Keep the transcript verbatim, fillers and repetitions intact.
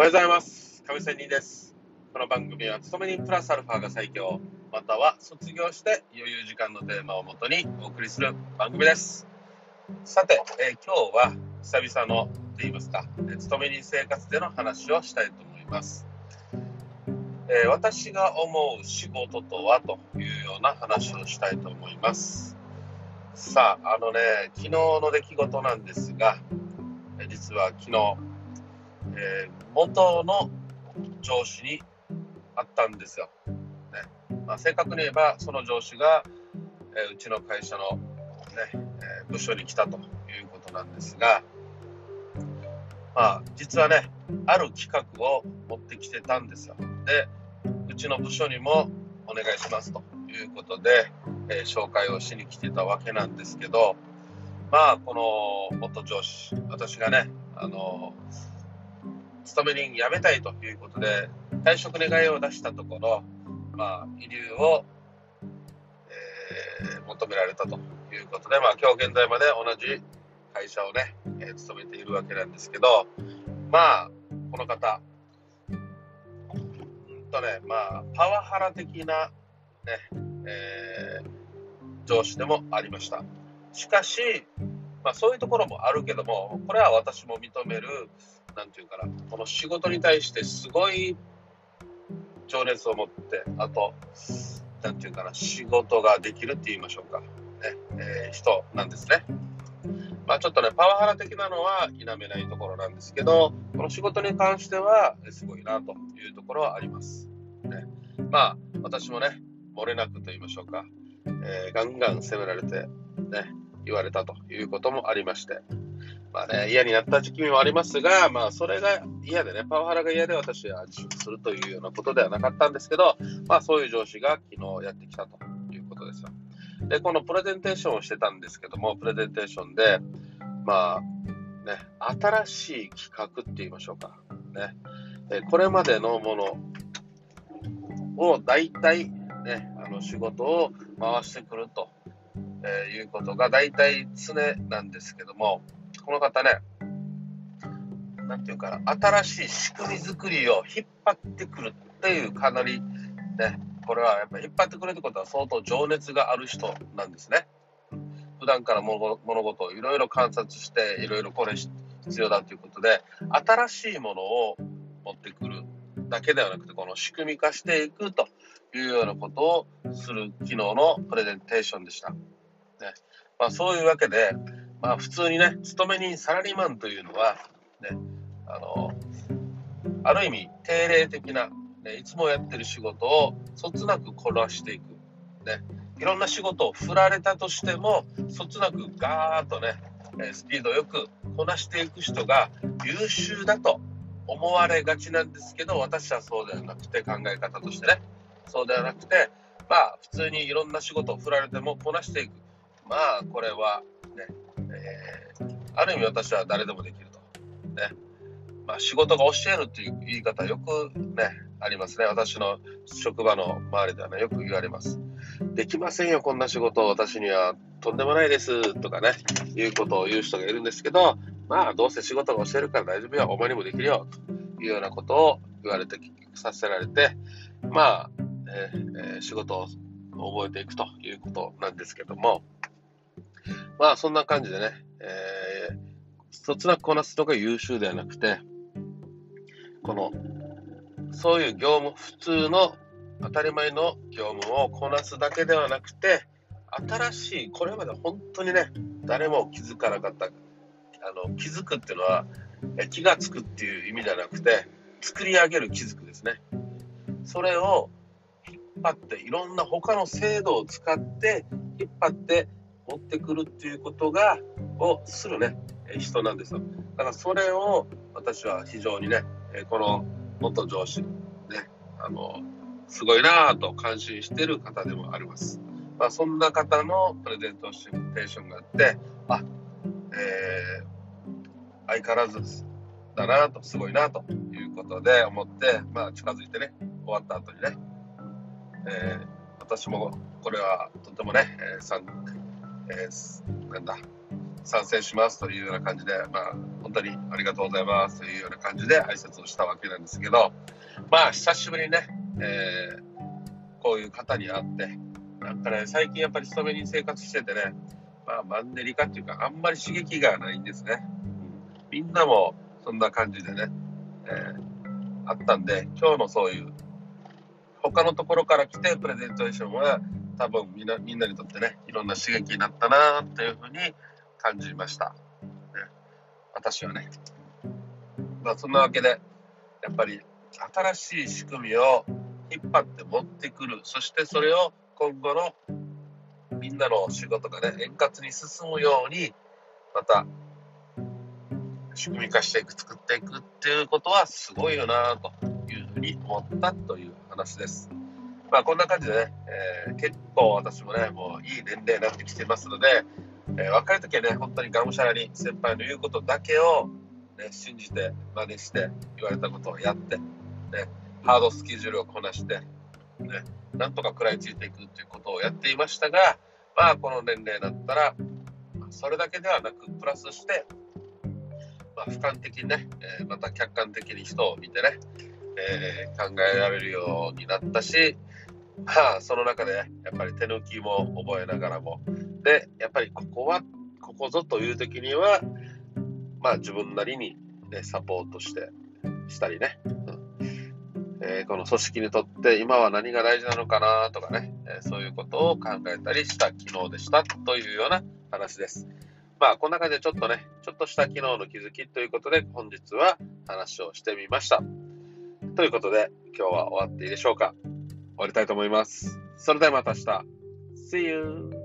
おはようございます。上仙人です。この番組は勤め人プラスアルファが最強、または卒業して余裕時間のテーマをもとにお送りする番組です。さて、えー、今日は久々のと言いますか、勤め人生活での話をしたいと思います。えー、私が思う仕事とはというような話をしたいと思います。さあ、あのね、昨日の出来事なんですが、実は昨日、えー、元の上司に会ったんですよ、ね。まあ、正確に言えばその上司が、えー、うちの会社の、ねえー、部署に来たということなんですが、まあ、実はねある企画を持ってきてたんですよ。で、うちの部署にもお願いしますということで、えー、紹介をしに来てたわけなんですけど、まあこの元上司、私がねあの勤め人辞めたいということで退職願を出したところ、まあ、慰留を、えー、求められたということで、まあ、今日現在まで同じ会社をね、えー、勤めているわけなんですけど、まあこの方、うんとね、まあ、パワハラ的な、ねえー、上司でもありました。しかし、まあ、そういうところもあるけども、これは私も認める、なんていうかな、この仕事に対してすごい情熱を持って、あとなんていうかな、仕事ができるって言いましょうか、ねえー、人なんですね。まあ、ちょっとねパワハラ的なのは否めないところなんですけど、この仕事に関してはすごいなというところはあります、ね。まあ私もね漏れなくと言いましょうか、えー、ガンガン責められて、ね、言われたということもありまして、まあね、嫌になった時期もありますが、まあ、それが嫌でね、パワハラが嫌で私は自粛するというようなことではなかったんですけど、まあ、そういう上司が昨日やってきたということですよ。で、このプレゼンテーションをしてたんですけども、プレゼンテーションで、まあね、新しい企画って言いましょうか、ね、えこれまでのものを大体、ね、あの仕事を回してくると、えー、いうことが大体常なんですけども、この方ね、なんていうかな、新しい仕組み作りを引っ張ってくるっていう、かなりね、これはやっぱり引っ張ってくるってことは相当情熱がある人なんですね。普段から物事をいろいろ観察して、いろいろこれ必要だということで、新しいものを持ってくるだけではなくて、この仕組み化していくというようなことをする昨日のプレゼンテーションでした、ね。まあ、そういうわけで、まあ、普通にね、勤め人サラリーマンというのは、ね、あの、ある意味定例的な、ね、いつもやってる仕事をそつなくこなしていく、ね、いろんな仕事を振られたとしてもそつなくガーッとねスピードよくこなしていく人が優秀だと思われがちなんですけど、私はそうではなくて、考え方としてねそうではなくて、まあ普通にいろんな仕事を振られてもこなしていく、まあこれはね、えー、ある意味私は誰でもできると、ね。まあ、仕事が教えるという言い方よくねありますね。私の職場の周りではねよく言われます。できませんよこんな仕事、私にはとんでもないですとかね、いうことを言う人がいるんですけど、まあどうせ仕事が教えるから大丈夫よ、お前にもできるよというようなことを言われて、させられて、まあ、えーえー、仕事を覚えていくということなんですけども、まあそんな感じでね、えー、そつなくこなすのが優秀ではなくて、このそういう業務、普通の当たり前の業務をこなすだけではなくて、新しい、これまで本当にね誰も気づかなかった、あの気づくっていうのは気がつくっていう意味ではなくて、作り上げる気づくですね。それを引っ張って、いろんな他の制度を使って引っ張って持ってくるっていうことがをするね人なんですよ。だからそれを私は非常にね、この元上司ね、あのすごいなぁと感心している方でもあります。まあそんな方のプレゼンテーションがあって、あ、えー、相変わらずだなと、すごいなということで思って、まあ近づいてね、終わった後にね、えー、私もこれはとてもね、えー、さん。えー、なんだ参戦しますというような感じで、まあ、本当にありがとうございますというような感じで挨拶をしたわけなんですけど、まあ久しぶりにね、えー、こういう方に会って、なんかね、最近やっぱり勤め人生活しててね、まあ、マンネリ化っていうか、あんまり刺激がないんですね。みんなもそんな感じでね、えー、あったんで、今日のそういう、他のところから来てプレゼンテーションは、多分みんな、みんなにとってね、いろんな刺激になったなというふうに感じました。ね、私はね。まあ、そんなわけで、やっぱり新しい仕組みを引っ張って持ってくる、そしてそれを今後のみんなの仕事がね、円滑に進むようにまた仕組み化していく、作っていくっていうことはすごいよなというふうに思ったという話です。まあこんな感じでね、えー、結構私もね、もういい年齢になってきてますので、えー、若い時はね、本当にがむしゃらに先輩の言うことだけを、ね、信じて真似して言われたことをやって、ね、ハードスケジュールをこなして、ね、なんとか食らいついていくということをやっていましたが、まあこの年齢だったらそれだけではなくプラスして、まあ、俯瞰的にね、えー、また客観的に人を見てね、えー、考えられるようになったし、まあその中でやっぱり手抜きも覚えながらもで、やっぱりここはここぞという時にはまあ自分なりに、ね、サポートしてしたりね、えー、この組織にとって今は何が大事なのかなとかね、えー、そういうことを考えたりした昨日でしたというような話です。まあこんな感じでちょっとね、ちょっとした昨日の気づきということで本日は話をしてみました。ということで今日は終わっていいでしょうか。終わりたいと思います。それではまた明日。See you!